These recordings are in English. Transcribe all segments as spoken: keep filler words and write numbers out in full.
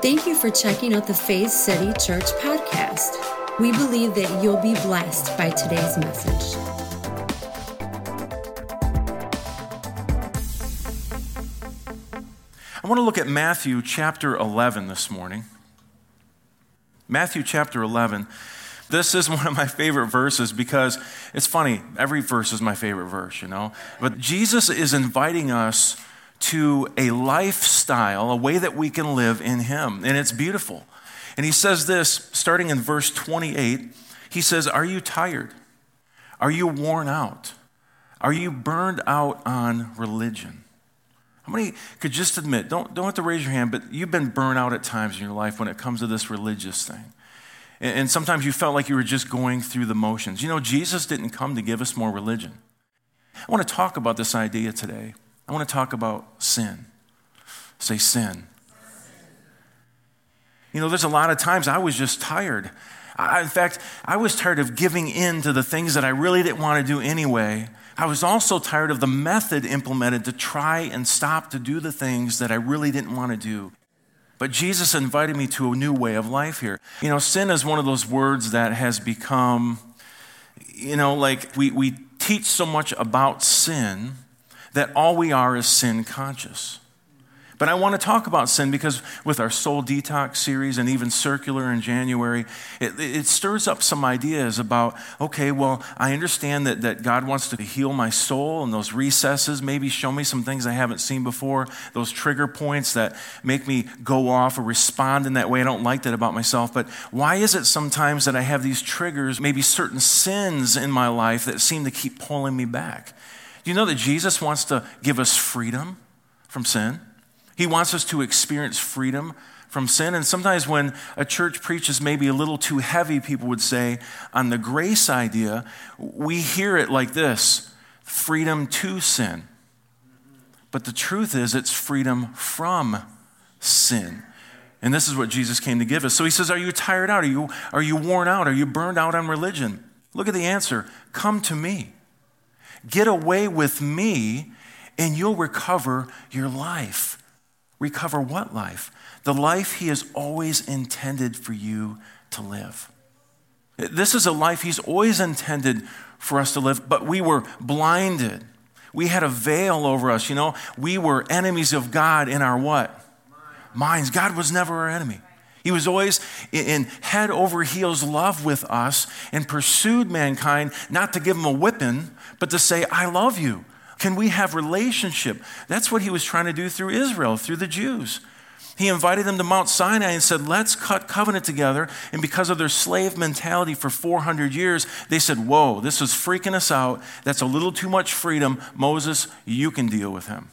Thank you for checking out the Faith City Church podcast. We believe that you'll be blessed by today's message. I want to look at Matthew chapter eleven this morning. Matthew chapter eleven. This is one of my favorite verses because it's funny. Every verse is my favorite verse, you know. But Jesus is inviting us to a lifestyle, a way that we can live in him. And it's beautiful. And he says this, starting in verse twenty-eight. He says, "Are you tired? Are you worn out? Are you burned out on religion?" How many could just admit, don't, don't have to raise your hand, but you've been burnt out at times in your life when it comes to this religious thing. And, and sometimes you felt like you were just going through the motions. You know, Jesus didn't come to give us more religion. I want to talk about this idea today. I want to talk about sin. Say sin. You know, there's a lot of times I was just tired. I, in fact, I was tired of giving in to the things that I really didn't want to do anyway. I was also tired of the method implemented to try and stop to do the things that I really didn't want to do. But Jesus invited me to a new way of life here. You know, sin is one of those words that has become, you know, like we, we teach so much about sin that all we are is sin conscious. But I want to talk about sin because with our Soul Detox series and even Circular in January, it, it stirs up some ideas about, okay, well, I understand that, that God wants to heal my soul and those recesses, maybe show me some things I haven't seen before, those trigger points that make me go off or respond in that way. I don't like that about myself, but why is it sometimes that I have these triggers, maybe certain sins in my life that seem to keep pulling me back? Do you know that Jesus wants to give us freedom from sin? He wants us to experience freedom from sin. And sometimes when a church preaches maybe a little too heavy, people would say, on the grace idea, we hear it like this, freedom to sin. But the truth is it's freedom from sin. And this is what Jesus came to give us. So he says, are you tired out? Are you, are you worn out? Are you burned out on religion? Look at the answer. Come to me. Get away with me and you'll recover your life. Recover what life? The life he has always intended for you to live. This is a life he's always intended for us to live, but we were blinded. We had a veil over us, you know. We were enemies of God in our what? Minds. God was never our enemy. He was always in head over heels love with us and pursued mankind, not to give him a whipping, but to say, I love you. Can we have relationship? That's what he was trying to do through Israel, through the Jews. He invited them to Mount Sinai and said, let's cut covenant together. And because of their slave mentality for four hundred years, they said, whoa, this is freaking us out. That's a little too much freedom. Moses, you can deal with him.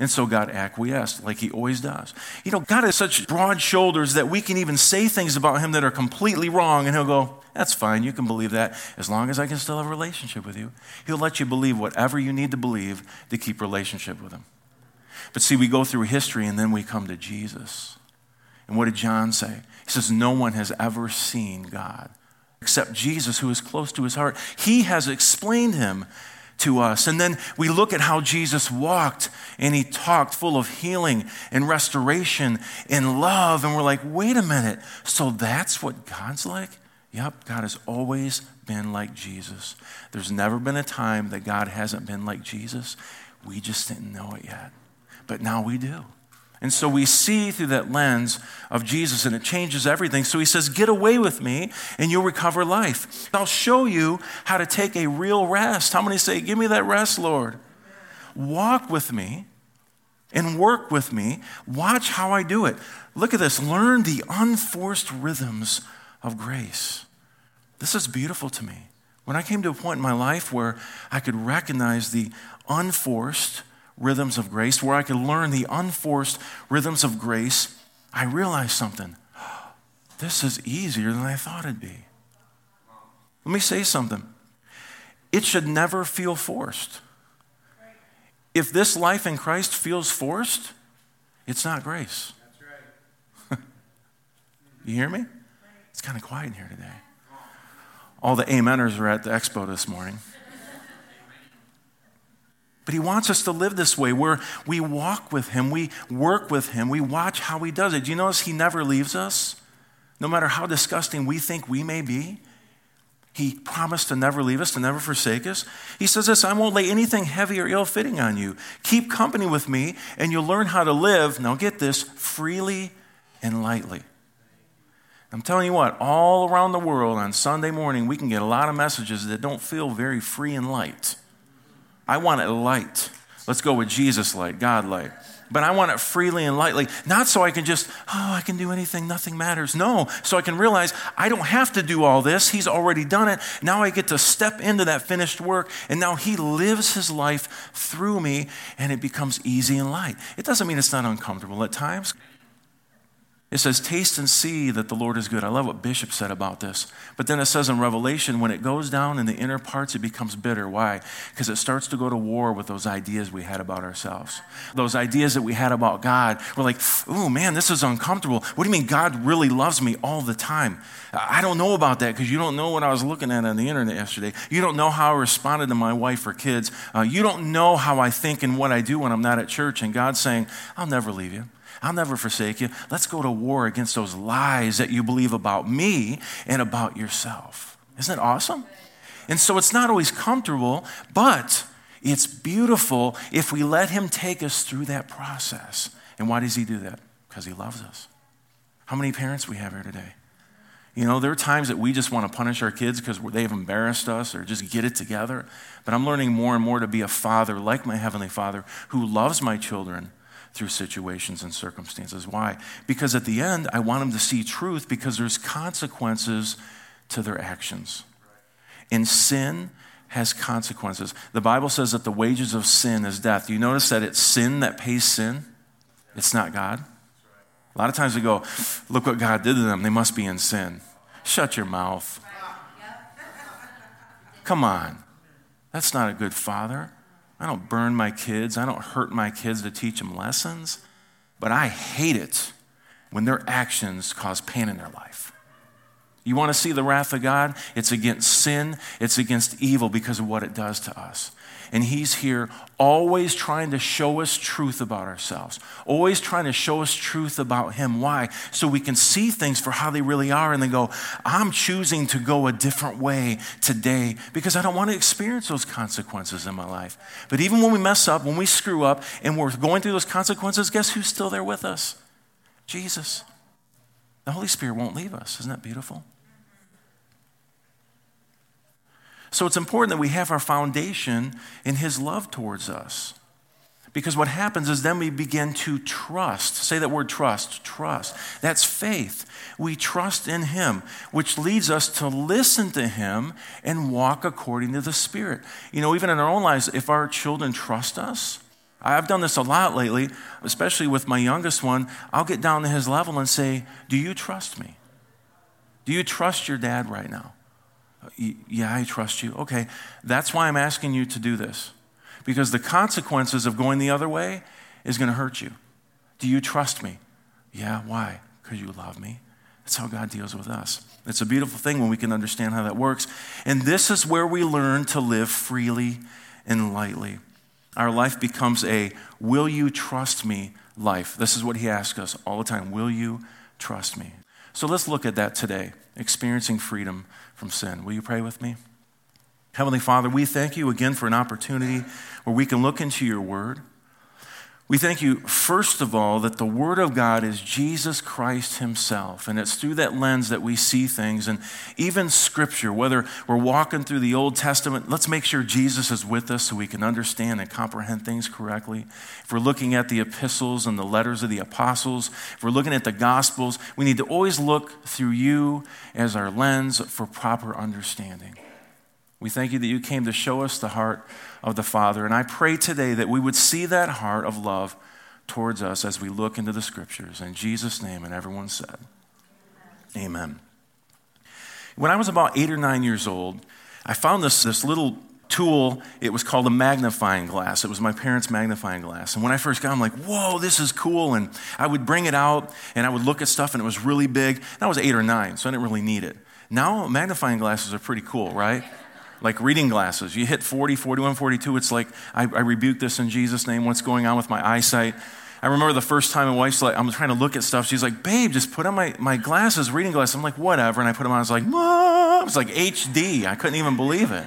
And so God acquiesced like he always does. You know, God has such broad shoulders that we can even say things about him that are completely wrong. And he'll go, that's fine. You can believe that as long as I can still have a relationship with you. He'll let you believe whatever you need to believe to keep relationship with him. But see, we go through history and then we come to Jesus. And what did John say? He says, no one has ever seen God except Jesus, who is close to his heart. He has explained him to us. And then we look at how Jesus walked and he talked full of healing and restoration and love. And we're like, wait a minute. So that's what God's like? Yep, God has always been like Jesus. There's never been a time that God hasn't been like Jesus. We just didn't know it yet. But now we do. And so we see through that lens of Jesus and it changes everything. So he says, get away with me and you'll recover life. I'll show you how to take a real rest. How many say, give me that rest, Lord? Walk with me and work with me. Watch how I do it. Look at this. Learn the unforced rhythms of grace. This is beautiful to me. When I came to a point in my life where I could recognize the unforced rhythms of grace, where I could learn the unforced rhythms of grace, I realized something. This is easier than I thought it'd be. Let me say something. It should never feel forced. If this life in Christ feels forced, it's not grace. That's right. You hear me? It's kind of quiet in here today. All the ameners were at the expo this morning. But he wants us to live this way where we walk with him, we work with him, we watch how he does it. Do you notice he never leaves us? No matter how disgusting we think we may be, he promised to never leave us, to never forsake us. He says this, I won't lay anything heavy or ill-fitting on you. Keep company with me, and you'll learn how to live, now get this, freely and lightly. I'm telling you what, all around the world on Sunday morning, we can get a lot of messages that don't feel very free and light. I want it light. Let's go with Jesus light, God light. But I want it freely and lightly, not so I can just, oh, I can do anything, nothing matters. No, so I can realize I don't have to do all this. He's already done it. Now I get to step into that finished work, and now he lives his life through me, and it becomes easy and light. It doesn't mean it's not uncomfortable at times. It says, taste and see that the Lord is good. I love what Bishop said about this. But then it says in Revelation, when it goes down in the inner parts, it becomes bitter. Why? Because it starts to go to war with those ideas we had about ourselves. Those ideas that we had about God. We're like, ooh, man, this is uncomfortable. What do you mean God really loves me all the time? I don't know about that because you don't know what I was looking at on the internet yesterday. You don't know how I responded to my wife or kids. Uh, you don't know how I think and what I do when I'm not at church. And God's saying, I'll never leave you. I'll never forsake you. Let's go to war against those lies that you believe about me and about yourself. Isn't it awesome? And so it's not always comfortable, but it's beautiful if we let him take us through that process. And why does he do that? Because he loves us. How many parents we have here today? You know, there are times that we just want to punish our kids because they've embarrassed us or just get it together. But I'm learning more and more to be a father like my Heavenly Father who loves my children through situations and circumstances. Why? Because at the end, I want them to see truth because there's consequences to their actions. And sin has consequences. The Bible says that the wages of sin is death. Do you notice that it's sin that pays sin? It's not God. A lot of times we go, look what God did to them. They must be in sin. Shut your mouth. Come on. That's not a good father. I don't burn my kids. I don't hurt my kids to teach them lessons. But I hate it when their actions cause pain in their life. You want to see the wrath of God? It's against sin. It's against evil because of what it does to us. And he's here always trying to show us truth about ourselves. Always trying to show us truth about him. Why? So we can see things for how they really are and then go, I'm choosing to go a different way today because I don't want to experience those consequences in my life. But even when we mess up, when we screw up and we're going through those consequences, guess who's still there with us? Jesus. The Holy Spirit won't leave us. Isn't that beautiful? So it's important that we have our foundation in his love towards us. Because what happens is then we begin to trust. Say that word trust, trust. That's faith. We trust in him, which leads us to listen to him and walk according to the Spirit. You know, even in our own lives, if our children trust us, I've done this a lot lately, especially with my youngest one, I'll get down to his level and say, do you trust me? Do you trust your dad right now? Yeah, I trust you. Okay, that's why I'm asking you to do this. Because the consequences of going the other way is going to hurt you. Do you trust me? Yeah, why? Because you love me. That's how God deals with us. It's a beautiful thing when we can understand how that works. And this is where we learn to live freely and lightly. Our life becomes a will you trust me life. This is what he asks us all the time. Will you trust me? So let's look at that today, experiencing freedom from sin. Will you pray with me? Heavenly Father, we thank you again for an opportunity where we can look into your word. We thank you, first of all, that the word of God is Jesus Christ himself. And it's through that lens that we see things. And even scripture, whether we're walking through the Old Testament, let's make sure Jesus is with us so we can understand and comprehend things correctly. If we're looking at the epistles and the letters of the apostles, if we're looking at the gospels, we need to always look through you as our lens for proper understanding. We thank you that you came to show us the heart of the Father. And I pray today that we would see that heart of love towards us as we look into the scriptures. In Jesus' name, and everyone said, amen. Amen. When I was about eight or nine years old, I found this, this little tool. It was called a magnifying glass. It was my parents' magnifying glass. And when I first got it, I'm like, whoa, this is cool. And I would bring it out, and I would look at stuff, and it was really big. And I was eight or nine, so I didn't really need it. Now, magnifying glasses are pretty cool, right? like reading glasses. You hit forty, forty-one, forty-two, it's like, I, I rebuke this in Jesus' name. What's going on with my eyesight? I remember the first time my wife's like, I'm trying to look at stuff. She's like, babe, just put on my, my glasses, reading glasses. I'm like, whatever. And I put them on. I was like, Mom. It's like H D. I couldn't even believe it.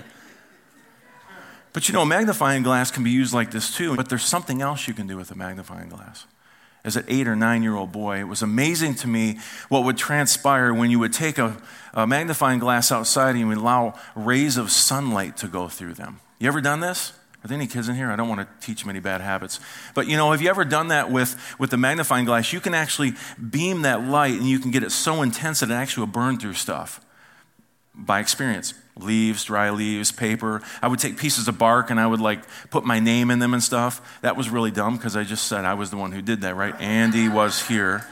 But you know, a magnifying glass can be used like this too. But there's something else you can do with a magnifying glass. As an eight or nine-year-old boy, it was amazing to me what would transpire when you would take a, a magnifying glass outside and you would allow rays of sunlight to go through them. You ever done this? Are there any kids in here? I don't want to teach them any bad habits. But, you know, have you ever done that with, with the magnifying glass? You can actually beam that light and you can get it so intense that it actually will burn through stuff by experience. Leaves, dry leaves, paper. I would take pieces of bark and I would, like, put my name in them and stuff. That was really dumb because I just said I was the one who did that, right? Andy was here.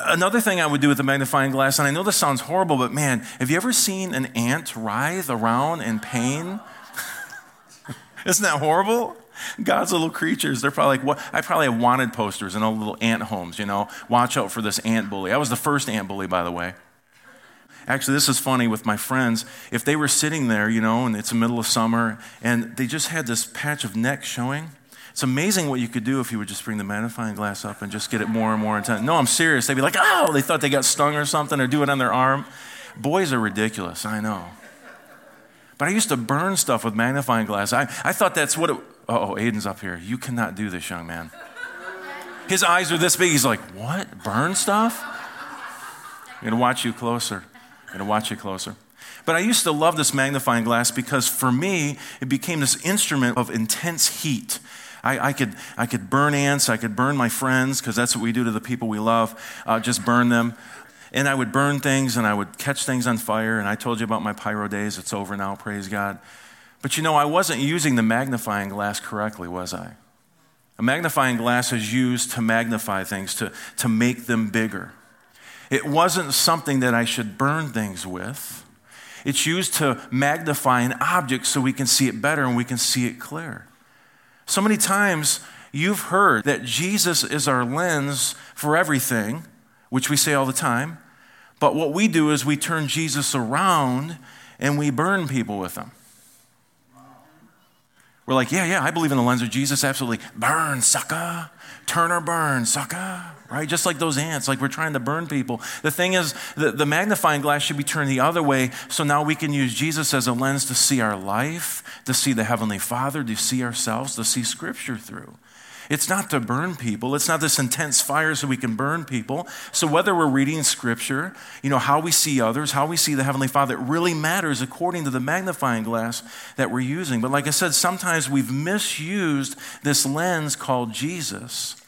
Another thing I would do with the magnifying glass, and I know this sounds horrible, but, man, have you ever seen an ant writhe around in pain? Isn't that horrible? God's little creatures, they're probably like, what? I probably have wanted posters in all the little ant homes, you know. Watch out for this ant bully. I was the first ant bully, by the way. Actually, this is funny with my friends. If they were sitting there, you know, and it's the middle of summer, and they just had this patch of neck showing. It's amazing what you could do if you would just bring the magnifying glass up and just get it more and more intense. No, I'm serious. They'd be like, oh, they thought they got stung or something, or do it on their arm. Boys are ridiculous, I know. But I used to burn stuff with magnifying glass. I, I thought that's what it... Uh-oh, Aiden's up here. You cannot do this, young man. His eyes are this big. He's like, what? Burn stuff? I'm going to watch you closer. I'm going to watch you closer. But I used to love this magnifying glass because for me, it became this instrument of intense heat. I, I could I could burn ants. I could burn my friends because that's what we do to the people we love. Uh, just burn them. And I would burn things, and I would catch things on fire. And I told you about my pyro days. It's over now, praise God. But you know, I wasn't using the magnifying glass correctly, was I? A magnifying glass is used to magnify things, to, to make them bigger. It wasn't something that I should burn things with. It's used to magnify an object so we can see it better and we can see it clear. So many times you've heard that Jesus is our lens for everything, which we say all the time. But what we do is we turn Jesus around and we burn people with him. We're like, yeah, yeah, I believe in the lens of Jesus, absolutely. Burn, sucker. Turn or burn, sucker. Right? Just like those ants, like we're trying to burn people. The thing is, the, the magnifying glass should be turned the other way, so now we can use Jesus as a lens to see our life, to see the Heavenly Father, to see ourselves, to see Scripture through. It's not to burn people. It's not this intense fire so we can burn people. So whether we're reading Scripture, you know, how we see others, how we see the Heavenly Father, it really matters according to the magnifying glass that we're using. But like I said, sometimes we've misused this lens called Jesus,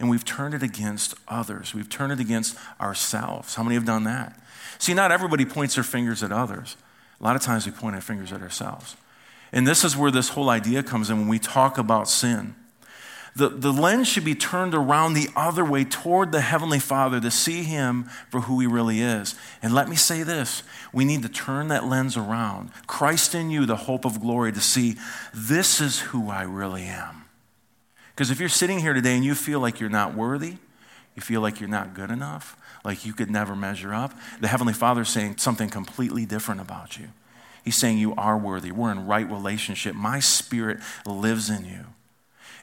and we've turned it against others. We've turned it against ourselves. How many have done that? See, not everybody points their fingers at others. A lot of times we point our fingers at ourselves. And this is where this whole idea comes in when we talk about sin. The, the lens should be turned around the other way toward the Heavenly Father to see him for who he really is. And let me say this, we need to turn that lens around. Christ in you, the hope of glory, to see this is who I really am. Because if you're sitting here today and you feel like you're not worthy, you feel like you're not good enough, like you could never measure up, the Heavenly Father is saying something completely different about you. He's saying you are worthy. We're in right relationship. My Spirit lives in you.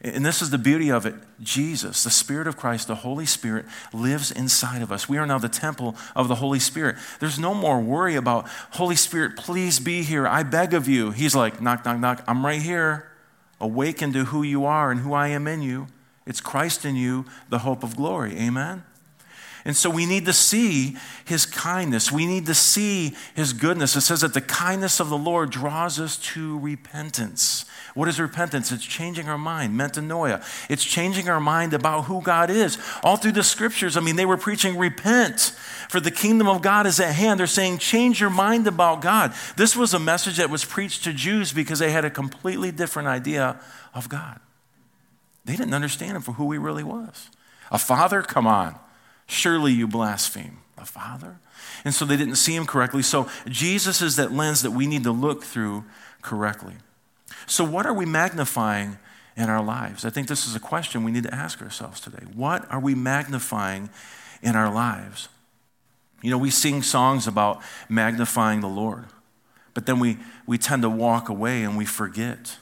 And this is the beauty of it. Jesus, the Spirit of Christ, the Holy Spirit, lives inside of us. We are now the temple of the Holy Spirit. There's no more worry about, Holy Spirit, please be here. I beg of you. He's like, knock, knock, knock. I'm right here. Awaken to who you are and who I am in you. It's Christ in you, the hope of glory. Amen? And so we need to see his kindness. We need to see his goodness. It says that the kindness of the Lord draws us to repentance. What is repentance? It's changing our mind, metanoia. It's changing our mind about who God is. All through the Scriptures, I mean, they were preaching, repent, for the kingdom of God is at hand. They're saying, change your mind about God. This was a message that was preached to Jews because they had a completely different idea of God. They didn't understand him for who he really was. A father? Come on. Surely you blaspheme the Father. And so they didn't see him correctly. So Jesus is that lens that we need to look through correctly. So what are we magnifying in our lives? I think this is a question we need to ask ourselves today. What are we magnifying in our lives? You know, we sing songs about magnifying the Lord. But then we, we tend to walk away and we forget.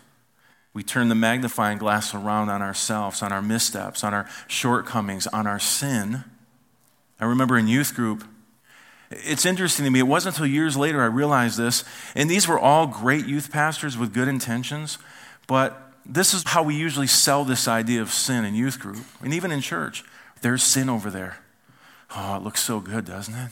We turn the magnifying glass around on ourselves, on our missteps, on our shortcomings, on our sin. I remember in youth group, it's interesting to me, it wasn't until years later I realized this, and these were all great youth pastors with good intentions, but this is how we usually sell this idea of sin in youth group, and even in church. There's sin over there. Oh, it looks so good, doesn't it?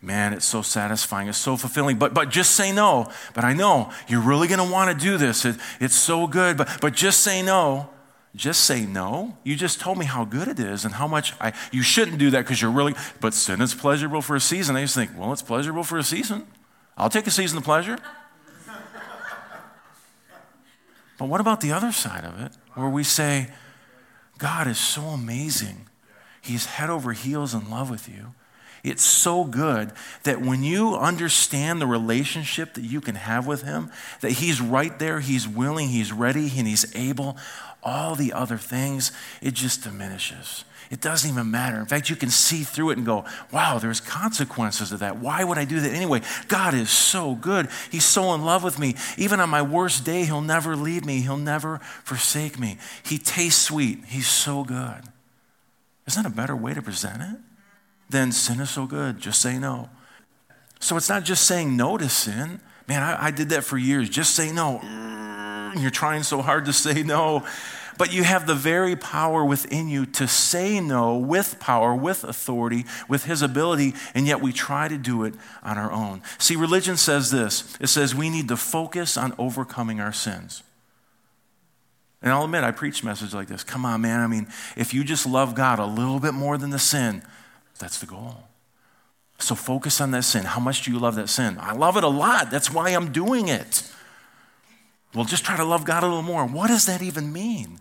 Man, it's so satisfying. It's so fulfilling. But but just say no. But I know you're really going to want to do this. It, it's so good. But but just say no. Just say no. You just told me how good it is and how much I. You shouldn't do that because you're really. But sin is pleasurable for a season. I used to think, well, it's pleasurable for a season. I'll take a season of pleasure. But what about the other side of it, where we say, God is so amazing. He's head over heels in love with you. It's so good that when you understand the relationship that you can have with him, that he's right there, he's willing, he's ready, and he's able, all the other things, it just diminishes. It doesn't even matter. In fact, you can see through it and go, wow, there's consequences to that. Why would I do that anyway? God is so good. He's so in love with me. Even on my worst day, he'll never leave me. He'll never forsake me. He tastes sweet. He's so good. Isn't that a better way to present it? Then sin is so good, just say no. So it's not just saying no to sin. Man, I, I did that for years. Just say no. Mm, you're trying so hard to say no. But you have the very power within you to say no with power, with authority, with his ability, and yet we try to do it on our own. See, religion says this. It says we need to focus on overcoming our sins. And I'll admit, I preach messages like this. Come on, man. I mean, if you just love God a little bit more than the sin, that's the goal. So focus on that sin. How much do you love that sin? I love it a lot. That's why I'm doing it. Well, just try to love God a little more. What does that even mean?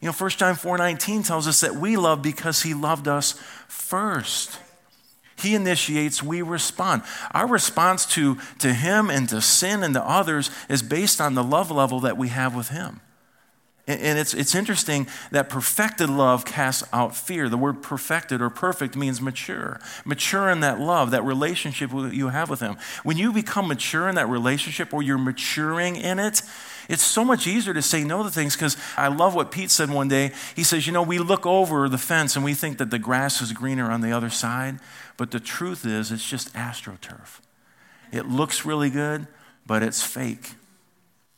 You know, First John four nineteen tells us that we love because he loved us first. He initiates, we respond. Our response to, to him and to sin and to others is based on the love level that we have with him. And it's it's interesting that perfected love casts out fear. The word perfected or perfect means mature. Mature in that love, that relationship you have with him. When you become mature in that relationship or you're maturing in it, it's so much easier to say no to things, because I love what Pete said one day. He says, you know, we look over the fence and we think that the grass is greener on the other side, but the truth is it's just AstroTurf. It looks really good, but it's fake.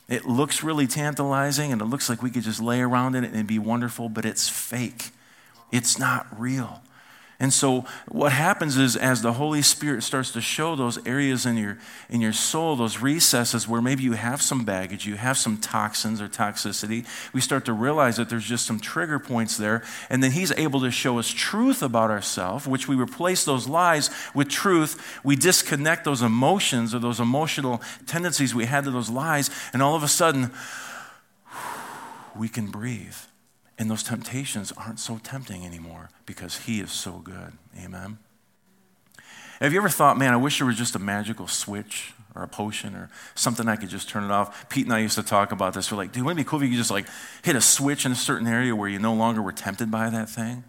It looks really tantalizing, and it looks like we could just lay around in it and it'd be wonderful, but it's fake. It's not real. And so what happens is, as the Holy Spirit starts to show those areas in your in your soul, those recesses where maybe you have some baggage, you have some toxins or toxicity, we start to realize that there's just some trigger points there. And then he's able to show us truth about ourselves, which we replace those lies with truth. We disconnect those emotions or those emotional tendencies we had to those lies. And all of a sudden, we can breathe. And those temptations aren't so tempting anymore because he is so good. Amen? Have you ever thought, man, I wish there was just a magical switch or a potion or something I could just turn it off? Pete and I used to talk about this. We're like, dude, wouldn't it be cool if you could just like hit a switch in a certain area where you no longer were tempted by that thing?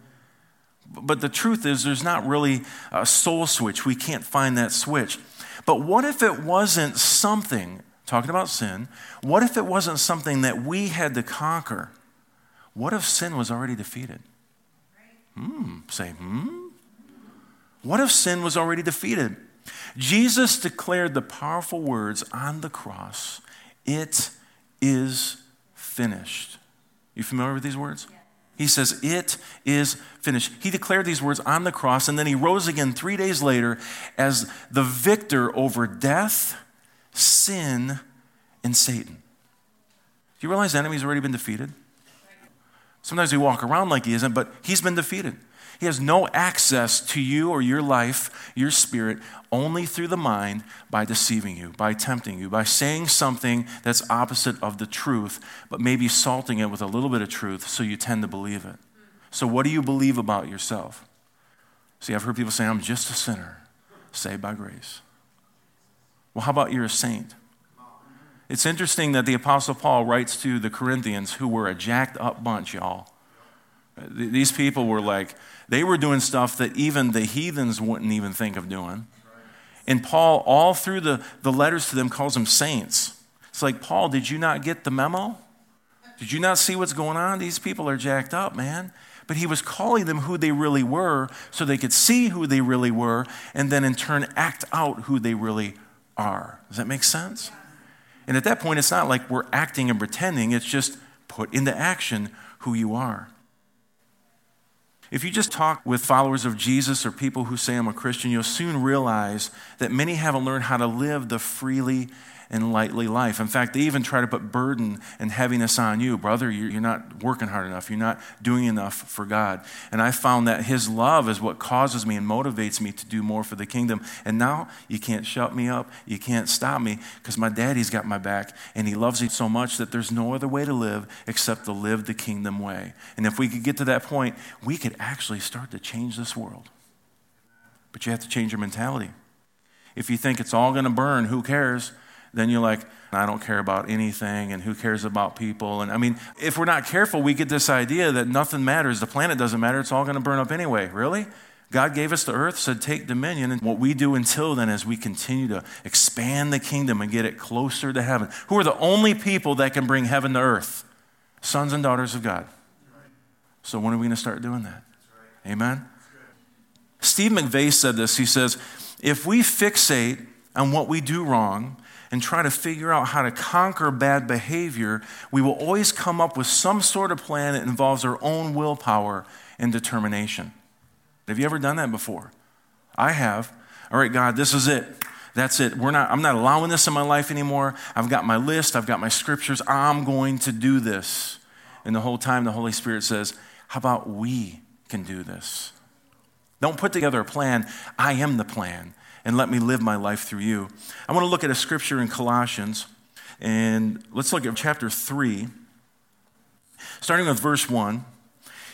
But the truth is there's not really a soul switch. We can't find that switch. But what if it wasn't something, talking about sin, what if it wasn't something that we had to conquer? What if sin was already defeated? Hmm. Say, hmm? What if sin was already defeated? Jesus declared the powerful words on the cross, it is finished. You familiar with these words? Yeah. He says, it is finished. He declared these words on the cross, and then he rose again three days later as the victor over death, sin, and Satan. Do you realize the enemy's already been defeated? Sometimes we walk around like he isn't, but he's been defeated. He has no access to you or your life, your spirit, only through the mind, by deceiving you, by tempting you, by saying something that's opposite of the truth, but maybe salting it with a little bit of truth, so you tend to believe it. So what do you believe about yourself? See, I've heard people say, I'm just a sinner, saved by grace. Well, how about you're a saint? It's interesting that the Apostle Paul writes to the Corinthians, who were a jacked up bunch, y'all. These people were like, they were doing stuff that even the heathens wouldn't even think of doing. And Paul, all through the, the letters to them, calls them saints. It's like, Paul, did you not get the memo? Did you not see what's going on? These people are jacked up, man. But he was calling them who they really were so they could see who they really were and then in turn act out who they really are. Does that make sense? And at that point, it's not like we're acting and pretending. It's just put into action who you are. If you just talk with followers of Jesus or people who say I'm a Christian, you'll soon realize that many haven't learned how to live the freely and lightly life. In fact, they even try to put burden and heaviness on you. Brother, you're not working hard enough. You're not doing enough for God. And I found that his love is what causes me and motivates me to do more for the kingdom. And now you can't shut me up. You can't stop me because my daddy's got my back and he loves me so much that there's no other way to live except to live the kingdom way. And if we could get to that point, we could actually start to change this world. But you have to change your mentality. If you think it's all going to burn, who cares? Then you're like, I don't care about anything, and who cares about people? And I mean, if we're not careful, we get this idea that nothing matters. The planet doesn't matter. It's all going to burn up anyway. Really? God gave us the earth, said take dominion. And what we do until then is we continue to expand the kingdom and get it closer to heaven. Who are the only people that can bring heaven to earth? Sons and daughters of God. So when are we going to start doing that? Amen? Steve McVeigh said this. He says, if we fixate on what we do wrong and try to figure out how to conquer bad behavior, we will always come up with some sort of plan that involves our own willpower and determination. Have you ever done that before? I have. All right, God, this is it. That's it. We're not. I'm not allowing this in my life anymore. I've got my list. I've got my scriptures. I'm going to do this. And the whole time the Holy Spirit says, how about we can do this? Don't put together a plan. I am the plan. And let me live my life through you. I want to look at a scripture in Colossians, and let's look at chapter three, starting with verse one.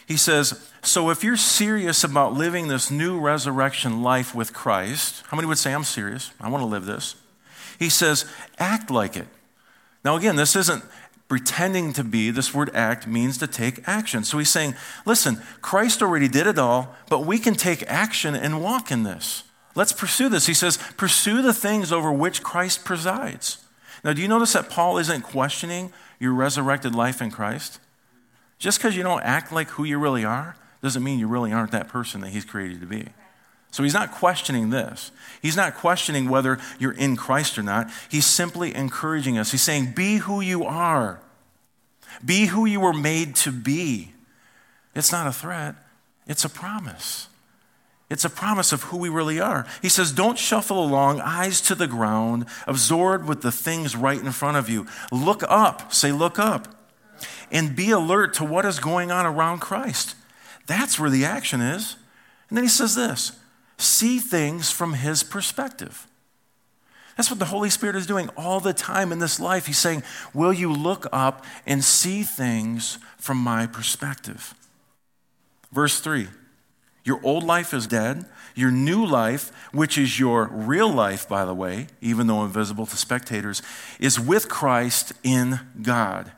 He says, so if you're serious about living this new resurrection life with Christ, how many would say, I'm serious, I want to live this? He says, act like it. Now again, this isn't pretending to be. This word act means to take action. So he's saying, listen, Christ already did it all, but we can take action and walk in this. Let's pursue this. He says, pursue the things over which Christ presides. Now, do you notice that Paul isn't questioning your resurrected life in Christ? Just because you don't act like who you really are doesn't mean you really aren't that person that he's created to be. So he's not questioning this. He's not questioning whether you're in Christ or not. He's simply encouraging us. He's saying, be who you are. Be who you were made to be. It's not a threat. It's a promise. It's a promise of who we really are. He says, don't shuffle along, eyes to the ground, absorbed with the things right in front of you. Look up, say look up, and be alert to what is going on around Christ. That's where the action is. And then he says this, see things from his perspective. That's what the Holy Spirit is doing all the time in this life. He's saying, will you look up and see things from my perspective? Verse three. Your old life is dead. Your new life, which is your real life, by the way, even though invisible to spectators, is with Christ in God.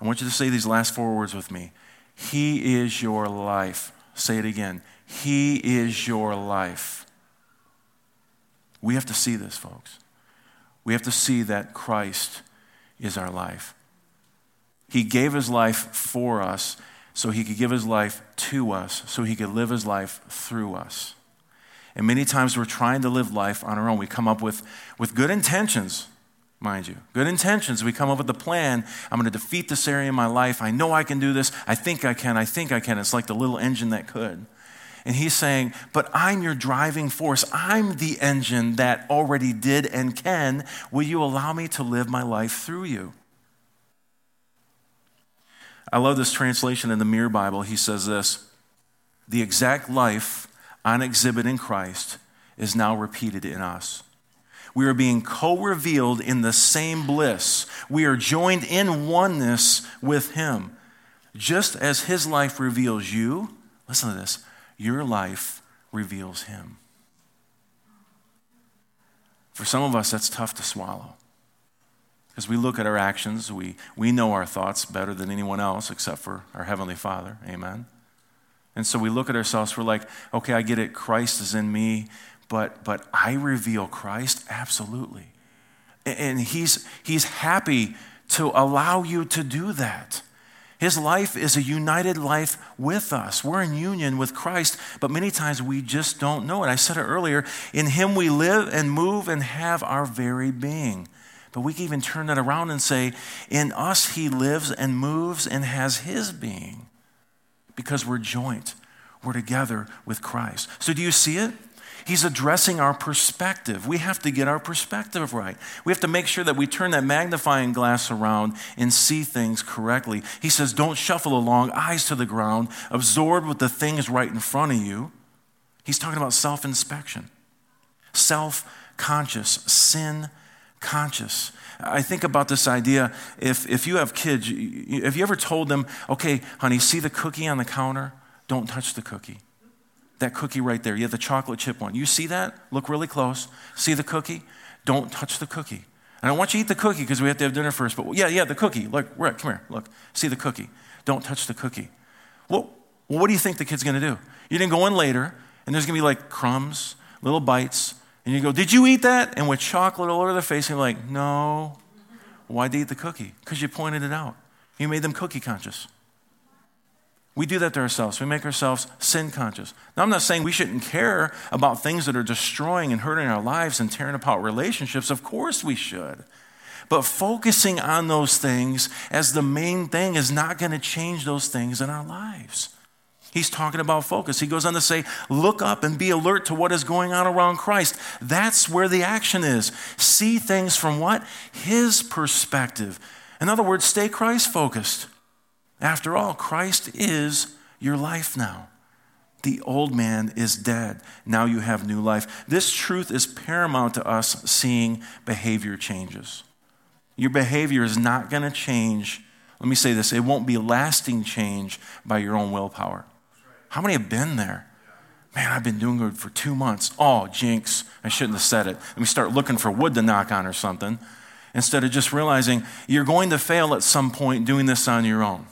I want you to say these last four words with me. He is your life. Say it again. He is your life. We have to see this, folks. We have to see that Christ is our life. He gave his life for us, so he could give his life to us, so he could live his life through us. And many times we're trying to live life on our own. We come up with, with good intentions, mind you, good intentions. We come up with the plan. I'm going to defeat this area in my life. I know I can do this. I think I can. I think I can. It's like the little engine that could. And he's saying, but I'm your driving force. I'm the engine that already did and can. Will you allow me to live my life through you? I love this translation in the Mirror Bible. He says this, the exact life on exhibit in Christ is now repeated in us. We are being co-revealed in the same bliss. We are joined in oneness with him. Just as his life reveals you, listen to this, your life reveals him. For some of us, that's tough to swallow. As we look at our actions, we, we know our thoughts better than anyone else except for our Heavenly Father. Amen. And so we look at ourselves, we're like, okay, I get it. Christ is in me, but but I reveal Christ? Absolutely. And he's he's happy to allow you to do that. His life is a united life with us. We're in union with Christ, but many times we just don't know it. I said it earlier, in him we live and move and have our very being. But we can even turn that around and say, in us he lives and moves and has his being, because we're joint. We're together with Christ. So do you see it? He's addressing our perspective. We have to get our perspective right. We have to make sure that we turn that magnifying glass around and see things correctly. He says, don't shuffle along, eyes to the ground, absorbed with the things right in front of you. He's talking about self-inspection, self-conscious, sin-conscious. I think about this idea, if, if you have kids, have you ever told them, okay, honey, see the cookie on the counter? Don't touch the cookie. That cookie right there. You have the chocolate chip one. You see that? Look really close. See the cookie? Don't touch the cookie. I don't want you to eat the cookie because we have to have dinner first. But yeah, yeah, the cookie. Look, Rick, come here. Look, see the cookie. Don't touch the cookie. Well, what do you think the kid's going to do? You're going to go in later, and there's going to be like crumbs, little bites. And you go, did you eat that? And with chocolate all over their face, and you're like, no. Why'd they eat the cookie? Because you pointed it out. You made them cookie conscious. We do that to ourselves. We make ourselves sin conscious. Now, I'm not saying we shouldn't care about things that are destroying and hurting our lives and tearing apart relationships. Of course we should. But focusing on those things as the main thing is not going to change those things in our lives. He's talking about focus. He goes on to say, look up and be alert to what is going on around Christ. That's where the action is. See things from what? His perspective. In other words, stay Christ focused. After all, Christ is your life now. The old man is dead. Now you have new life. This truth is paramount to us seeing behavior changes. Your behavior is not going to change. Let me say this. It won't be lasting change by your own willpower. How many have been there? Man, I've been doing good for two months. Oh, jinx. I shouldn't have said it. Let me start looking for wood to knock on or something. Instead of just realizing you're going to fail at some point doing this on your own.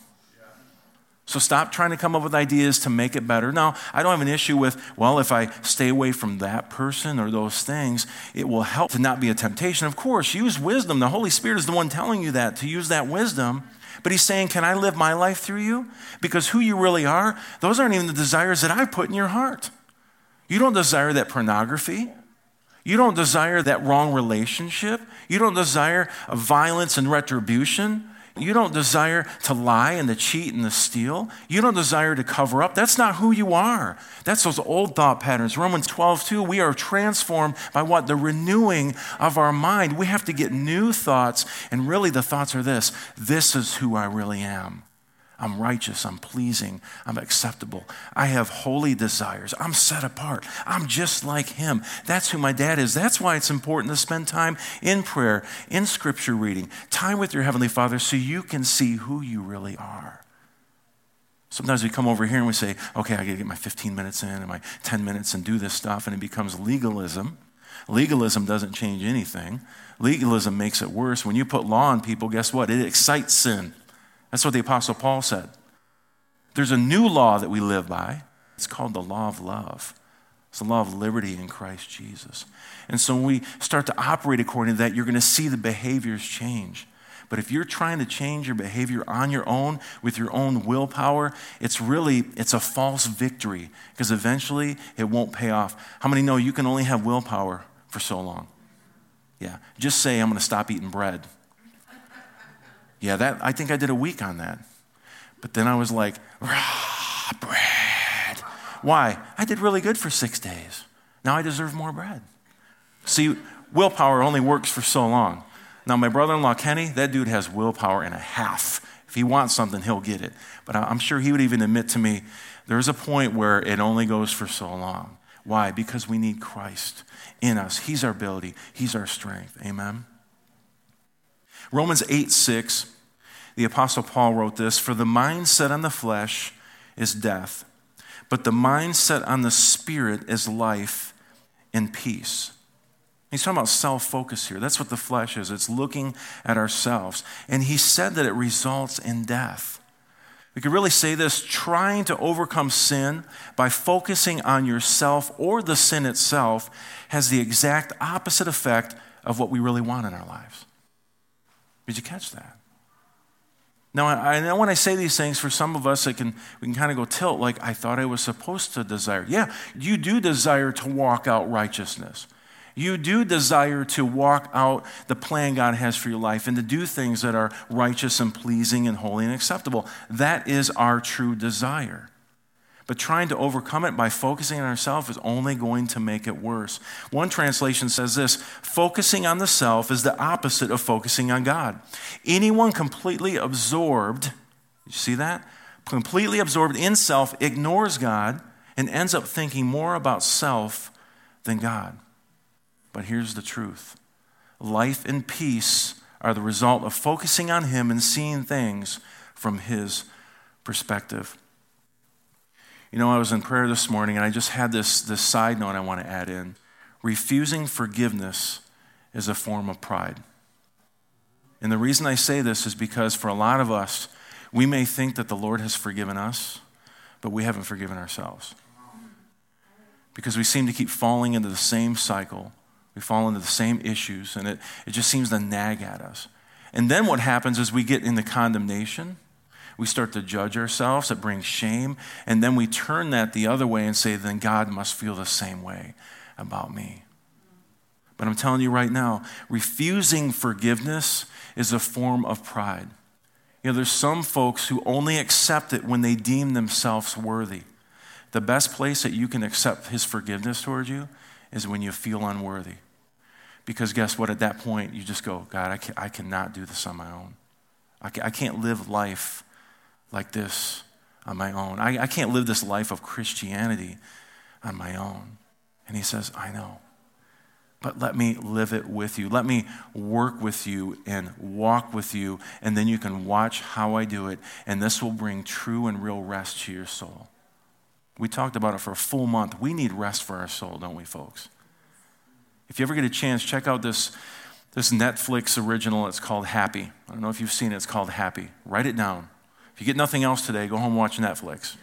So stop trying to come up with ideas to make it better. Now, I don't have an issue with, well, if I stay away from that person or those things, it will help to not be a temptation. Of course, use wisdom. The Holy Spirit is the one telling you that, to use that wisdom. But he's saying, can I live my life through you? Because who you really are, those aren't even the desires that I put in your heart. You don't desire that pornography. You don't desire that wrong relationship. You don't desire violence and retribution. You don't desire to lie and to cheat and to steal. You don't desire to cover up. That's not who you are. That's those old thought patterns. Romans twelve two, we are transformed by what? The renewing of our mind. We have to get new thoughts, and really the thoughts are this. This is who I really am. I'm righteous, I'm pleasing, I'm acceptable. I have holy desires. I'm set apart. I'm just like him. That's who my dad is. That's why it's important to spend time in prayer, in scripture reading, time with your Heavenly Father so you can see who you really are. Sometimes we come over here and we say, okay, I gotta get my fifteen minutes in and my ten minutes and do this stuff, and it becomes legalism. Legalism doesn't change anything. Legalism makes it worse. When you put law on people, guess what? It excites sin. That's what the Apostle Paul said. There's a new law that we live by. It's called the law of love. It's the law of liberty in Christ Jesus. And so when we start to operate according to that, you're going to see the behaviors change. But if you're trying to change your behavior on your own with your own willpower, it's really, it's a false victory, because eventually it won't pay off. How many know you can only have willpower for so long? Yeah. Just say, I'm going to stop eating bread. Yeah, that I think I did a week on that. But then I was like, raw bread. Why? I did really good for six days. Now I deserve more bread. See, willpower only works for so long. Now my brother-in-law, Kenny, that dude has willpower and a half. If he wants something, he'll get it. But I'm sure he would even admit to me, there's a point where it only goes for so long. Why? Because we need Christ in us. He's our ability. He's our strength. Amen? Romans eight six. The Apostle Paul wrote this, for the mind set on the flesh is death, but the mind set on the spirit is life and peace. He's talking about self-focus here. That's what the flesh is. It's looking at ourselves. And he said that it results in death. We could really say this, trying to overcome sin by focusing on yourself or the sin itself has the exact opposite effect of what we really want in our lives. Did you catch that? Now, I know when I say these things, for some of us, it can we can kind of go tilt, like, I thought I was supposed to desire. Yeah, you do desire to walk out righteousness. You do desire to walk out the plan God has for your life and to do things that are righteous and pleasing and holy and acceptable. That is our true desire. But trying to overcome it by focusing on ourselves is only going to make it worse. One translation says this, focusing on the self is the opposite of focusing on God. Anyone completely absorbed, you see that? Completely absorbed in self ignores God and ends up thinking more about self than God. But here's the truth. Life and peace are the result of focusing on Him and seeing things from His perspective. You know, I was in prayer this morning, and I just had this, this side note I want to add in. Refusing forgiveness is a form of pride. And the reason I say this is because for a lot of us, we may think that the Lord has forgiven us, but we haven't forgiven ourselves. Because we seem to keep falling into the same cycle. We fall into the same issues, and it, it just seems to nag at us. And then what happens is we get into condemnation. We start to judge ourselves. It brings shame. And then we turn that the other way and say, then God must feel the same way about me. But I'm telling you right now, refusing forgiveness is a form of pride. You know, there's some folks who only accept it when they deem themselves worthy. The best place that you can accept His forgiveness towards you is when you feel unworthy. Because guess what? At that point, you just go, God, I, can, I cannot do this on my own. I, can, I can't live life like this on my own. I, I can't live this life of Christianity on my own. And He says, I know, but let me live it with you. Let me work with you and walk with you, and then you can watch how I do it, and this will bring true and real rest to your soul. We talked about it for a full month. We need rest for our soul, don't we, folks? If you ever get a chance, check out this, this Netflix original. It's called Happy. I don't know if you've seen it. It's called Happy. Write it down. If you get nothing else today, go home and watch Netflix.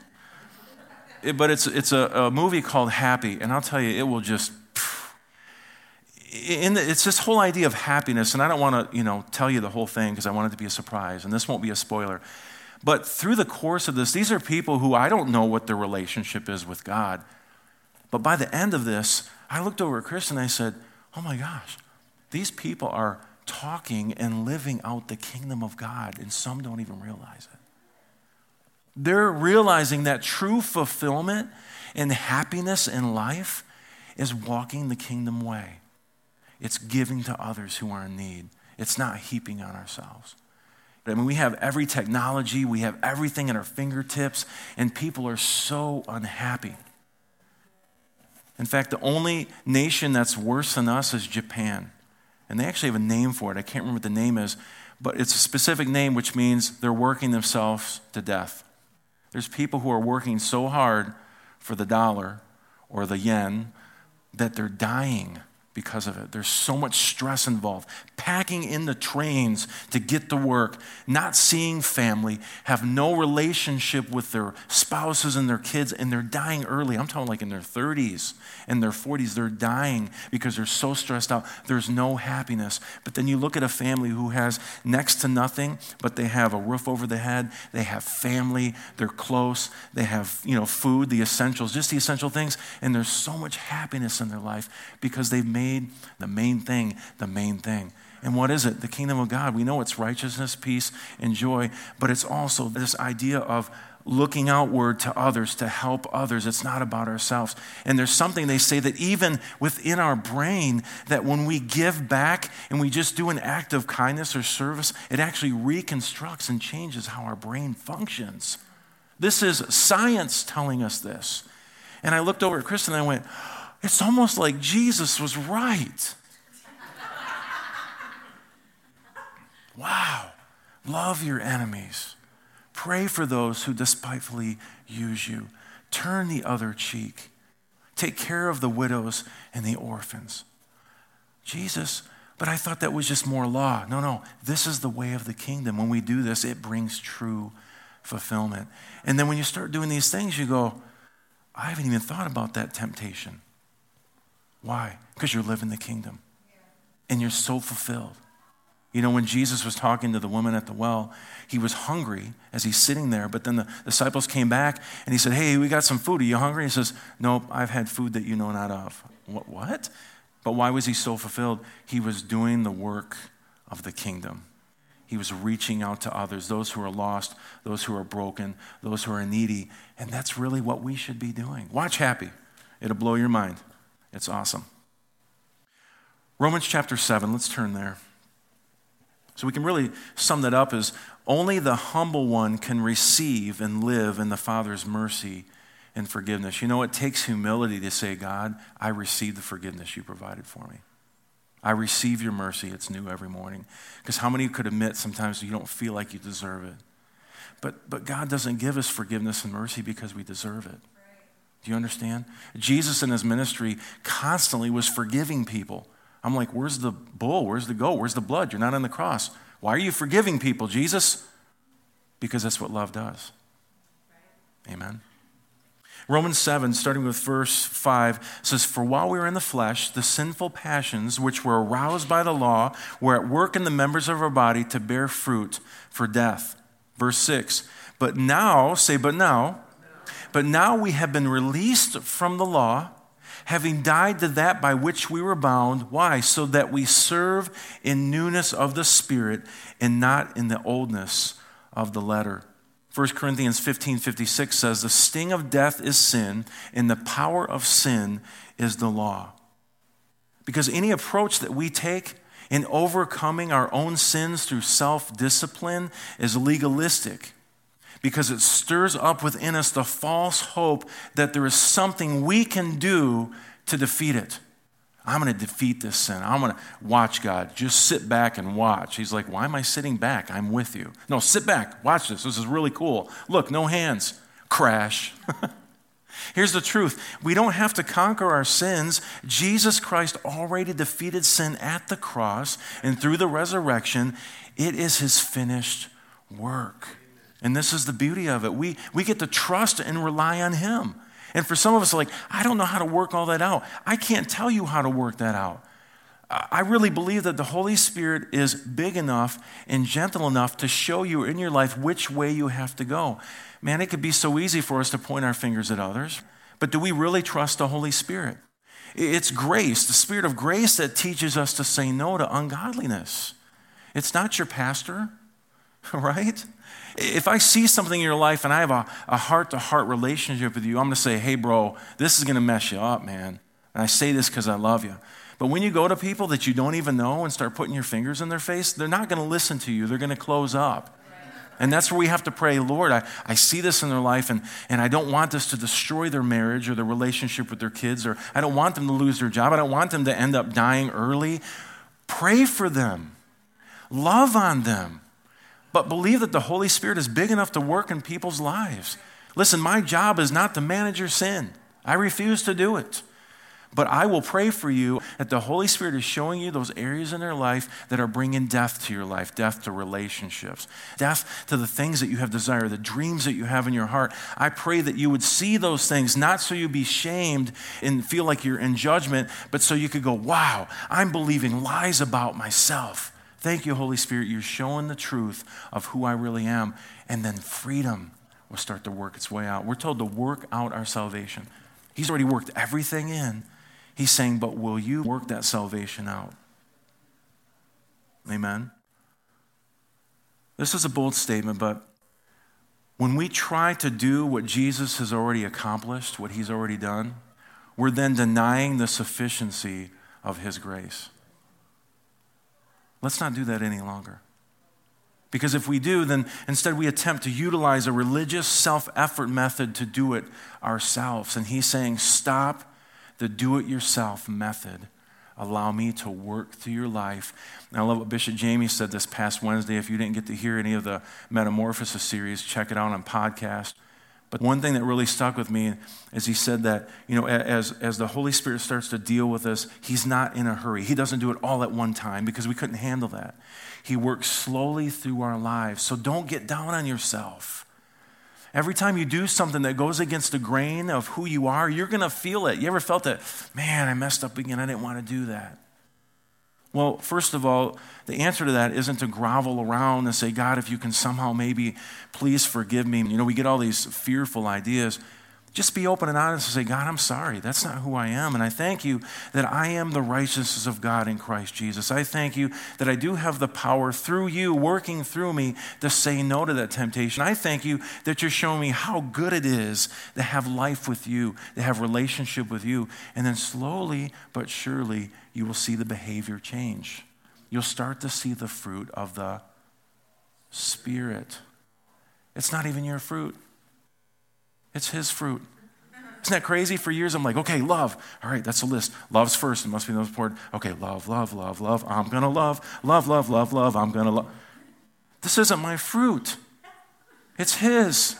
It, but it's it's a, a movie called Happy, and I'll tell you, it will just. Pff, in the, it's this whole idea of happiness, and I don't want to you know tell you the whole thing because I want it to be a surprise, and this won't be a spoiler. But through the course of this, these are people who I don't know what their relationship is with God. But by the end of this, I looked over at Chris and I said, oh my gosh, these people are talking and living out the kingdom of God, and some don't even realize it. They're realizing that true fulfillment and happiness in life is walking the kingdom way. It's giving to others who are in need. It's not heaping on ourselves. I mean, we have every technology, we have everything at our fingertips, and people are so unhappy. In fact, the only nation that's worse than us is Japan. And they actually have a name for it. I can't remember what the name is, but it's a specific name, which means they're working themselves to death. There's people who are working so hard for the dollar or the yen that they're dying because of it. There's so much stress involved. Packing in the trains to get to work, not seeing family, have no relationship with their spouses and their kids, and they're dying early. I'm talking like in their thirties and their forties. They're dying because they're so stressed out. There's no happiness. But then you look at a family who has next to nothing, but they have a roof over their head. They have family. They're close. They have, you know, food, the essentials, just the essential things. And there's so much happiness in their life because they've made the main thing, the main thing. And what is it? The kingdom of God. We know it's righteousness, peace, and joy, but it's also this idea of looking outward to others, to help others. It's not about ourselves. And there's something they say that even within our brain, that when we give back and we just do an act of kindness or service, it actually reconstructs and changes how our brain functions. This is science telling us this. And I looked over at Kristen and I went, it's almost like Jesus was right. Wow. Love your enemies. Pray for those who despitefully use you. Turn the other cheek. Take care of the widows and the orphans. Jesus, but I thought that was just more law. No, no, this is the way of the kingdom. When we do this, it brings true fulfillment. And then when you start doing these things, you go, I haven't even thought about that temptation. Why? Because you're living the kingdom. And you're so fulfilled. You know, when Jesus was talking to the woman at the well, he was hungry as he's sitting there, but then the disciples came back and he said, hey, we got some food. Are you hungry? He says, nope, I've had food that you know not of. What? What? But why was he so fulfilled? He was doing the work of the kingdom. He was reaching out to others, those who are lost, those who are broken, those who are needy. And that's really what we should be doing. Watch Happy. It'll blow your mind. It's awesome. Romans chapter seven, let's turn there. So we can really sum that up as only the humble one can receive and live in the Father's mercy and forgiveness. You know, it takes humility to say, God, I receive the forgiveness you provided for me. I receive your mercy. It's new every morning. Because how many could admit sometimes you don't feel like you deserve it? But but God doesn't give us forgiveness and mercy because we deserve it. Do you understand? Jesus in his ministry constantly was forgiving people. I'm like, where's the bull? Where's the goat? Where's the blood? You're not on the cross. Why are you forgiving people, Jesus? Because that's what love does. Right. Amen. Romans seven, starting with verse five, says, for while we were in the flesh, the sinful passions which were aroused by the law were at work in the members of our body to bear fruit for death. Verse six, but now, say but now, but now we have been released from the law, having died to that by which we were bound. Why? So that we serve in newness of the Spirit and not in the oldness of the letter. First Corinthians fifteen fifty-six says, the sting of death is sin, and the power of sin is the law. Because any approach that we take in overcoming our own sins through self-discipline is legalistic, because it stirs up within us the false hope that there is something we can do to defeat it. I'm going to defeat this sin. I'm going to watch God. Just sit back and watch. He's like, why am I sitting back? I'm with you. No, sit back. Watch this. This is really cool. Look, no hands. Crash. Here's the truth. We don't have to conquer our sins. Jesus Christ already defeated sin at the cross, and through the resurrection, it is his finished work. And this is the beauty of it. We, we get to trust and rely on him. And for some of us, like, I don't know how to work all that out. I can't tell you how to work that out. I really believe that the Holy Spirit is big enough and gentle enough to show you in your life which way you have to go. Man, it could be so easy for us to point our fingers at others, but do we really trust the Holy Spirit? It's grace, the Spirit of grace, that teaches us to say no to ungodliness. It's not your pastor, right? If I see something in your life and I have a, a heart-to-heart relationship with you, I'm going to say, hey, bro, this is going to mess you up, man. And I say this because I love you. But when you go to people that you don't even know and start putting your fingers in their face, they're not going to listen to you. They're going to close up. And that's where we have to pray, Lord, I, I see this in their life, and, and I don't want this to destroy their marriage or their relationship with their kids, or I don't want them to lose their job. I don't want them to end up dying early. Pray for them. Love on them. But believe that the Holy Spirit is big enough to work in people's lives. Listen, my job is not to manage your sin. I refuse to do it. But I will pray for you that the Holy Spirit is showing you those areas in their life that are bringing death to your life, death to relationships, death to the things that you have desire, the dreams that you have in your heart. I pray that you would see those things, not so you'd be shamed and feel like you're in judgment, but so you could go, wow, I'm believing lies about myself. Thank you, Holy Spirit. You're showing the truth of who I really am. And then freedom will start to work its way out. We're told to work out our salvation. He's already worked everything in. He's saying, but will you work that salvation out? Amen. This is a bold statement, but when we try to do what Jesus has already accomplished, what he's already done, we're then denying the sufficiency of his grace. Let's not do that any longer. Because if we do, then instead we attempt to utilize a religious self-effort method to do it ourselves. And he's saying, stop the do-it-yourself method. Allow me to work through your life. And I love what Bishop Jamie said this past Wednesday. If you didn't get to hear any of the Metamorphosis series, check it out on podcast. But one thing that really stuck with me is he said that, you know, as, as the Holy Spirit starts to deal with us, he's not in a hurry. He doesn't do it all at one time because we couldn't handle that. He works slowly through our lives. So don't get down on yourself. Every time you do something that goes against the grain of who you are, you're going to feel it. You ever felt that, man, I messed up again. I didn't want to do that. Well, first of all, the answer to that isn't to grovel around and say, God, if you can somehow maybe please forgive me. You know, we get all these fearful ideas. Just be open and honest and say, God, I'm sorry. That's not who I am. And I thank you that I am the righteousness of God in Christ Jesus. I thank you that I do have the power through you, working through me, to say no to that temptation. I thank you that you're showing me how good it is to have life with you, to have relationship with you. And then slowly but surely, you will see the behavior change. You'll start to see the fruit of the Spirit. It's not even your fruit. It's his fruit. Isn't that crazy? For years, I'm like, okay, love. All right, that's the list. Love's first. It must be the most important. Okay, love, love, love, love. I'm going to love. Love, love, love, love. I'm going to love. This isn't my fruit. It's his.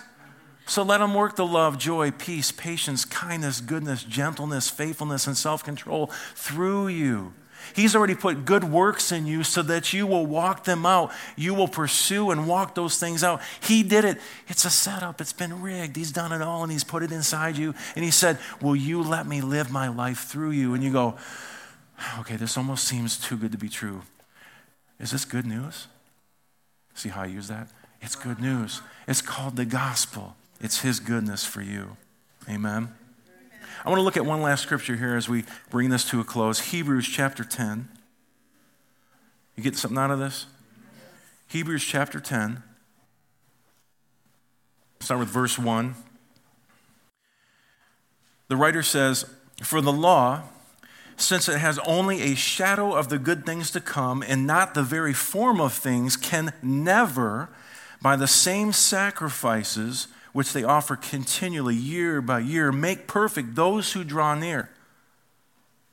So let him work the love, joy, peace, patience, kindness, goodness, gentleness, faithfulness, and self-control through you. He's already put good works in you so that you will walk them out. You will pursue and walk those things out. He did it. It's a setup. It's been rigged. He's done it all, and he's put it inside you. And he said, will you let me live my life through you? And you go, okay, this almost seems too good to be true. Is this good news? See how I use that? It's good news. It's called the gospel. It's his goodness for you. Amen. I want to look at one last scripture here as we bring this to a close. Hebrews chapter ten. You get something out of this? Yes. Hebrews chapter ten. Start with verse one. The writer says, for the law, since it has only a shadow of the good things to come and not the very form of things, can never, by the same sacrifices which they offer continually year by year, make perfect those who draw near.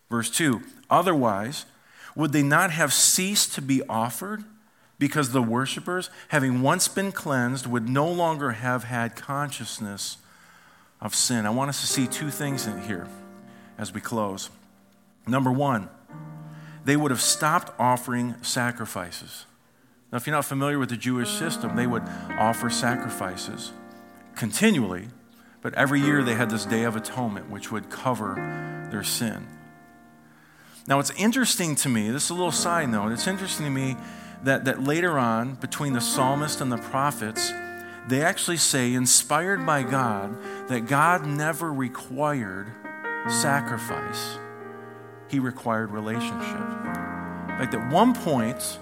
Verse two, otherwise, would they not have ceased to be offered, because the worshipers, having once been cleansed, would no longer have had consciousness of sin? I want us to see two things in here as we close. Number one, they would have stopped offering sacrifices. Now, if you're not familiar with the Jewish system, they would offer sacrifices continually, but every year they had this Day of Atonement, which would cover their sin. Now, it's interesting to me, this is a little side note, it's interesting to me that, that later on, between the psalmist and the prophets, they actually say, inspired by God, that God never required sacrifice. He required relationship. In fact, at one point,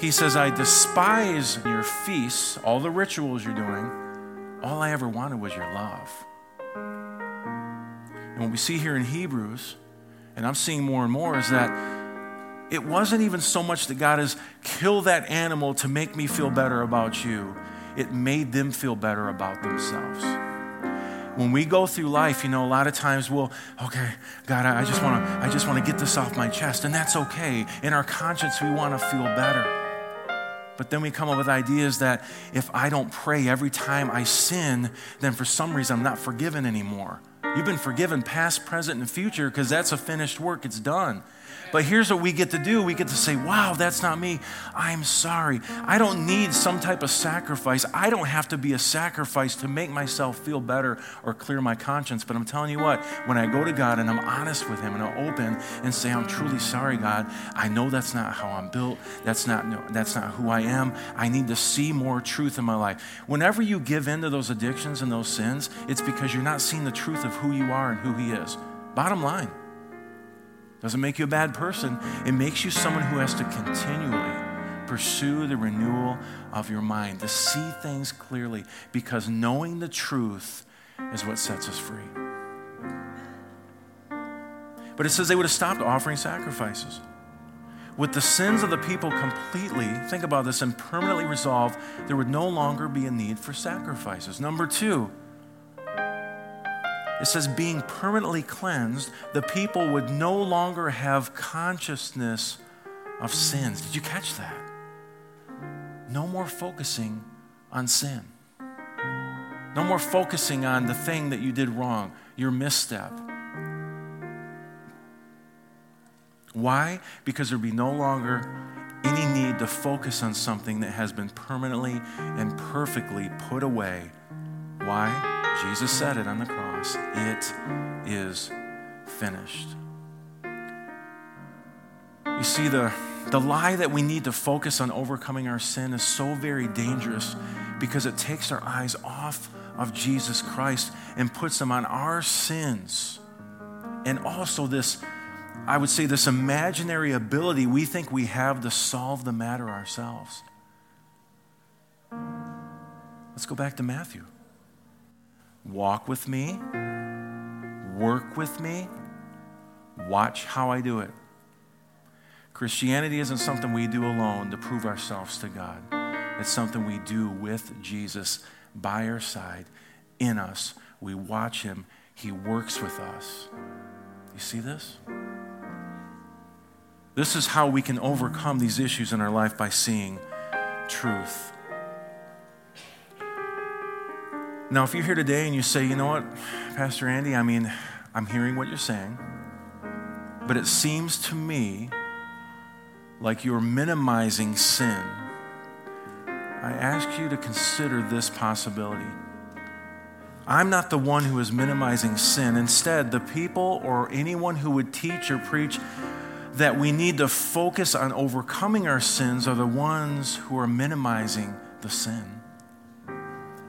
he says, I despise your feasts, all the rituals you're doing, all I ever wanted was your love. And what we see here in Hebrews, and I'm seeing more and more, is that it wasn't even so much that God is, kill that animal to make me feel better about you. It made them feel better about themselves. When we go through life, you know, a lot of times we'll, okay, God, I just want to, I just want to get this off my chest, and that's okay. In our conscience, we want to feel better. But then we come up with ideas that if I don't pray every time I sin, then for some reason I'm not forgiven anymore. You've been forgiven past, present, and future, because that's a finished work. It's done. But here's what we get to do. We get to say, wow, that's not me. I'm sorry. I don't need some type of sacrifice. I don't have to be a sacrifice to make myself feel better or clear my conscience. But I'm telling you what, when I go to God and I'm honest with him and I'm open and say, I'm truly sorry, God, I know that's not how I'm built. That's not, no, that's not who I am. I need to see more truth in my life. Whenever you give in to those addictions and those sins, it's because you're not seeing the truth of who you are and who he is. Bottom line. Doesn't make you a bad person. It makes you someone who has to continually pursue the renewal of your mind, to see things clearly, because knowing the truth is what sets us free. But it says they would have stopped offering sacrifices. With the sins of the people completely, think about this, and permanently resolved, there would no longer be a need for sacrifices. Number two, it says, being permanently cleansed, the people would no longer have consciousness of sins. Did you catch that? No more focusing on sin. No more focusing on the thing that you did wrong, your misstep. Why? Because there would be no longer any need to focus on something that has been permanently and perfectly put away Why? Jesus said it on the cross. It is finished. You see, the, the lie that we need to focus on overcoming our sin is so very dangerous because it takes our eyes off of Jesus Christ and puts them on our sins. And also this, I would say, this imaginary ability we think we have to solve the matter ourselves. Let's go back to Matthew. Walk with me, work with me, watch how I do it. Christianity isn't something we do alone to prove ourselves to God. It's something we do with Jesus by our side, in us. We watch him. He works with us. You see this? This is how we can overcome these issues in our life, by seeing truth. Now, if you're here today and you say, you know what, Pastor Andy, I mean, I'm hearing what you're saying, but it seems to me like you're minimizing sin, I ask you to consider this possibility. I'm not the one who is minimizing sin. Instead, the people or anyone who would teach or preach that we need to focus on overcoming our sins are the ones who are minimizing the sin.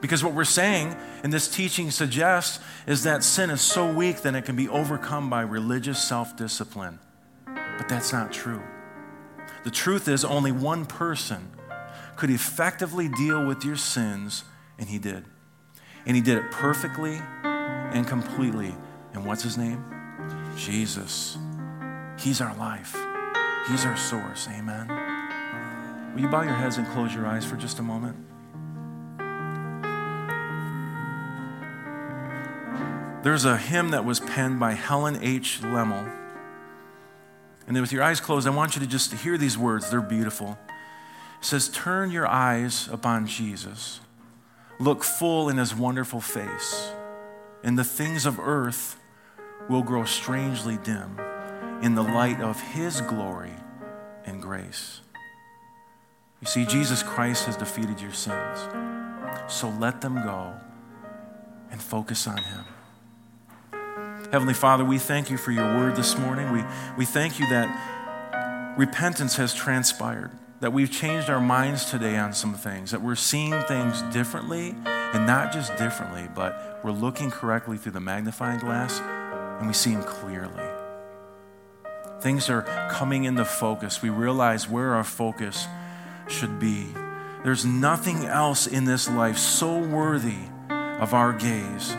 Because what we're saying, and this teaching suggests, is that sin is so weak that it can be overcome by religious self-discipline. But that's not true. The truth is, only one person could effectively deal with your sins, and he did. And he did it perfectly and completely. And what's his name? Jesus. He's our life. He's our source. Amen. Will you bow your heads and close your eyes for just a moment? There's a hymn that was penned by Helen H. Lemmel. And then with your eyes closed, I want you to just hear these words. They're beautiful. It says, turn your eyes upon Jesus. Look full in his wonderful face. And the things of earth will grow strangely dim in the light of his glory and grace. You see, Jesus Christ has defeated your sins. So let them go and focus on him. Heavenly Father, we thank you for your word this morning. We, we thank you that repentance has transpired, that we've changed our minds today on some things, that we're seeing things differently, and not just differently, but we're looking correctly through the magnifying glass, and we see them clearly. Things are coming into focus. We realize where our focus should be. There's nothing else in this life so worthy of our gaze,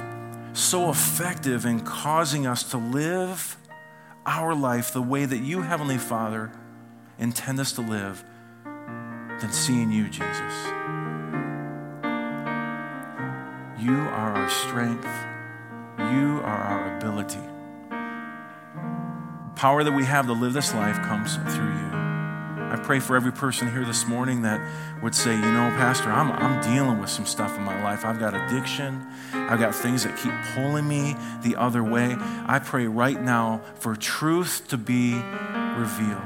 so effective in causing us to live our life the way that you, Heavenly Father, intend us to live, than seeing you, Jesus. You are our strength. You are our ability. The power that we have to live this life comes through you. I pray for every person here this morning that would say, you know, Pastor, I'm, I'm dealing with some stuff in my life. I've got addiction. I've got things that keep pulling me the other way. I pray right now for truth to be revealed.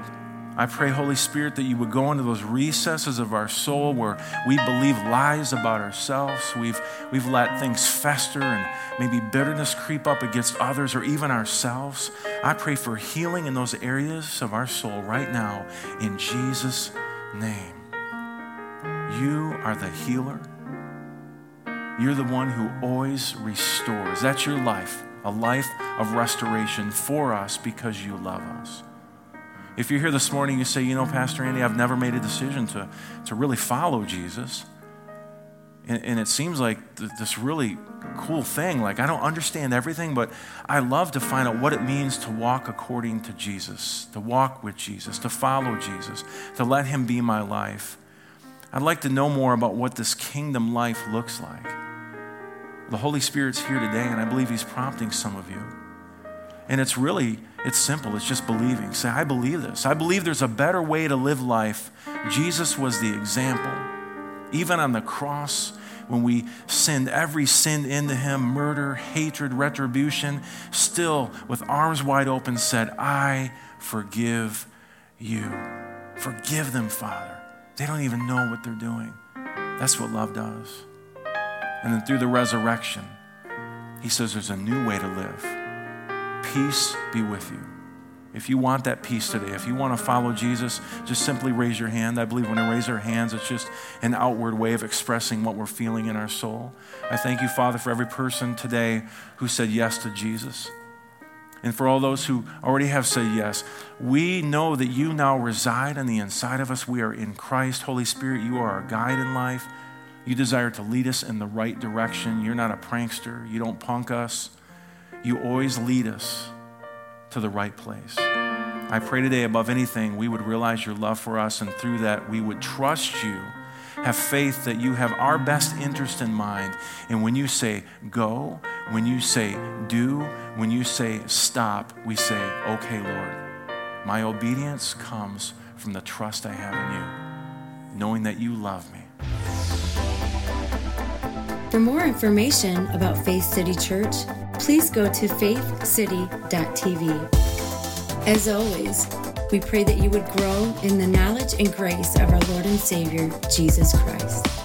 I pray, Holy Spirit, that you would go into those recesses of our soul where we believe lies about ourselves. We've, we've let things fester and maybe bitterness creep up against others or even ourselves. I pray for healing in those areas of our soul right now in Jesus' name. You are the healer. You're the one who always restores. That's your life, a life of restoration for us because you love us. If you're here this morning, you say, you know, Pastor Andy, I've never made a decision to, to really follow Jesus. And, and it seems like th- this really cool thing. Like, I don't understand everything, but I love to find out what it means to walk according to Jesus, to walk with Jesus, to follow Jesus, to let him be my life. I'd like to know more about what this kingdom life looks like. The Holy Spirit's here today, and I believe he's prompting some of you. And it's really, it's simple. It's just believing. Say, I believe this. I believe there's a better way to live life. Jesus was the example. Even on the cross, when we sinned every sin into him, murder, hatred, retribution, still with arms wide open said, I forgive you. Forgive them, Father. They don't even know what they're doing. That's what love does. And then through the resurrection, he says there's a new way to live. Peace be with you. If you want that peace today, if you want to follow Jesus, just simply raise your hand. I believe when we raise our hands, it's just an outward way of expressing what we're feeling in our soul. I thank you, Father, for every person today who said yes to Jesus. And for all those who already have said yes, we know that you now reside on the inside of us. We are in Christ. Holy Spirit, you are our guide in life. You desire to lead us in the right direction. You're not a prankster. You don't punk us. You always lead us to the right place. I pray today, above anything, we would realize your love for us, and through that, we would trust you, have faith that you have our best interest in mind. And when you say go, when you say do, when you say stop, we say, okay, Lord, my obedience comes from the trust I have in you, knowing that you love me. For more information about Faith City Church, please go to faith city dot t v. As always, we pray that you would grow in the knowledge and grace of our Lord and Savior, Jesus Christ.